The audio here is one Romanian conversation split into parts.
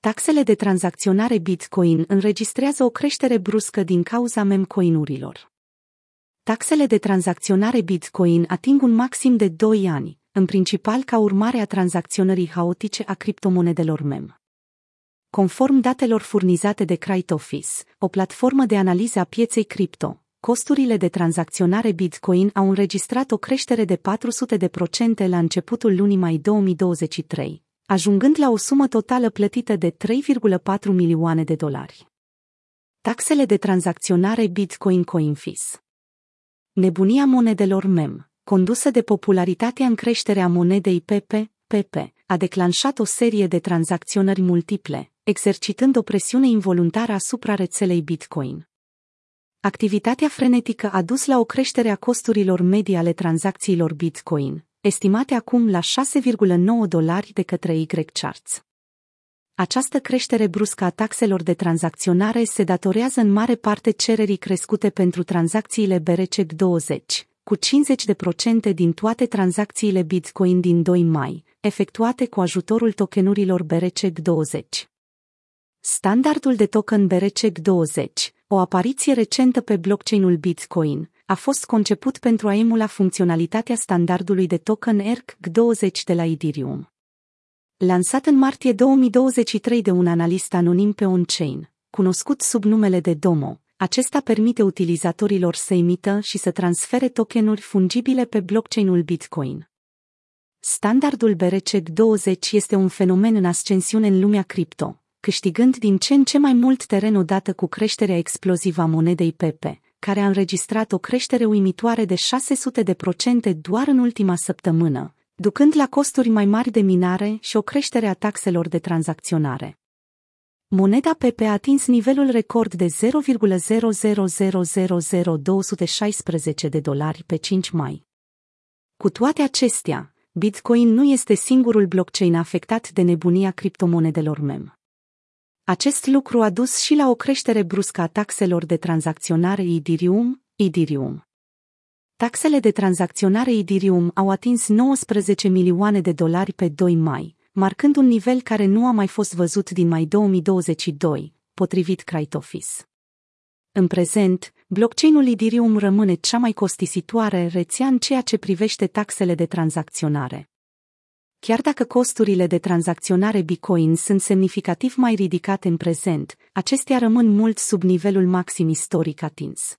Taxele de tranzacționare Bitcoin înregistrează o creștere bruscă din cauza memecoinurilor. Taxele de tranzacționare Bitcoin ating un maxim de 2 ani, în principal ca urmare a tranzacționării haotice a criptomonedelor meme. Conform datelor furnizate de CryptoFees, o platformă de analiză a pieței cripto, costurile de tranzacționare Bitcoin au înregistrat o creștere de 400% la începutul lunii mai 2023, ajungând la o sumă totală plătită de $3,4 milioane. Taxele de tranzacționare Bitcoin CoinFees. Nebunia monedelor meme, condusă de popularitatea în creștere a monedei Pepe, a declanșat o serie de tranzacționări multiple, exercitând o presiune involuntară asupra rețelei Bitcoin. Activitatea frenetică a dus la o creștere a costurilor medii ale tranzacțiilor Bitcoin, estimate acum la $6,9 de către YCharts. Această creștere bruscă a taxelor de tranzacționare se datorează în mare parte cererii crescute pentru tranzacțiile BRC20, cu 50% din toate tranzacțiile Bitcoin din 2 mai, efectuate cu ajutorul tokenurilor BRC20. Standardul de token BRC20, o apariție recentă pe blockchain-ul Bitcoin, a fost conceput pentru a emula funcționalitatea standardului de token ERC-20 de la Ethereum. Lansat în martie 2023 de un analist anonim pe on-chain, cunoscut sub numele de Domo, acesta permite utilizatorilor să emită și să transfere tokenuri fungibile pe blockchain-ul Bitcoin. Standardul BRC20 este un fenomen în ascensiune în lumea cripto, câștigând din ce în ce mai mult teren odată cu creșterea explozivă a monedei Pepe, care a înregistrat o creștere uimitoare de 600% doar în ultima săptămână, ducând la costuri mai mari de minare și o creștere a taxelor de tranzacționare. Moneda Pepe a atins nivelul record de $0,0000216 pe 5 mai. Cu toate acestea, Bitcoin nu este singurul blockchain afectat de nebunia criptomonedelor meme. Acest lucru a dus și la o creștere bruscă a taxelor de tranzacționare Ethereum. Taxele de tranzacționare Ethereum au atins $19 milioane pe 2 mai, marcând un nivel care nu a mai fost văzut din mai 2022, potrivit CryptoFees. În prezent, blockchain-ul Ethereum rămâne cea mai costisitoare rețea în ceea ce privește taxele de tranzacționare. Chiar dacă costurile de tranzacționare Bitcoin sunt semnificativ mai ridicate în prezent, acestea rămân mult sub nivelul maxim istoric atins.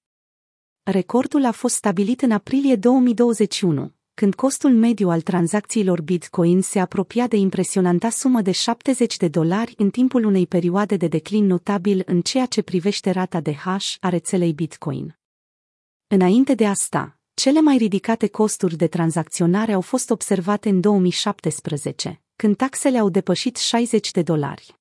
Recordul a fost stabilit în aprilie 2021, când costul mediu al tranzacțiilor Bitcoin se apropia de impresionanta sumă de $70 în timpul unei perioade de declin notabil în ceea ce privește rata de hash a rețelei Bitcoin. Înainte de asta, cele mai ridicate costuri de tranzacționare au fost observate în 2017, când taxele au depășit $60.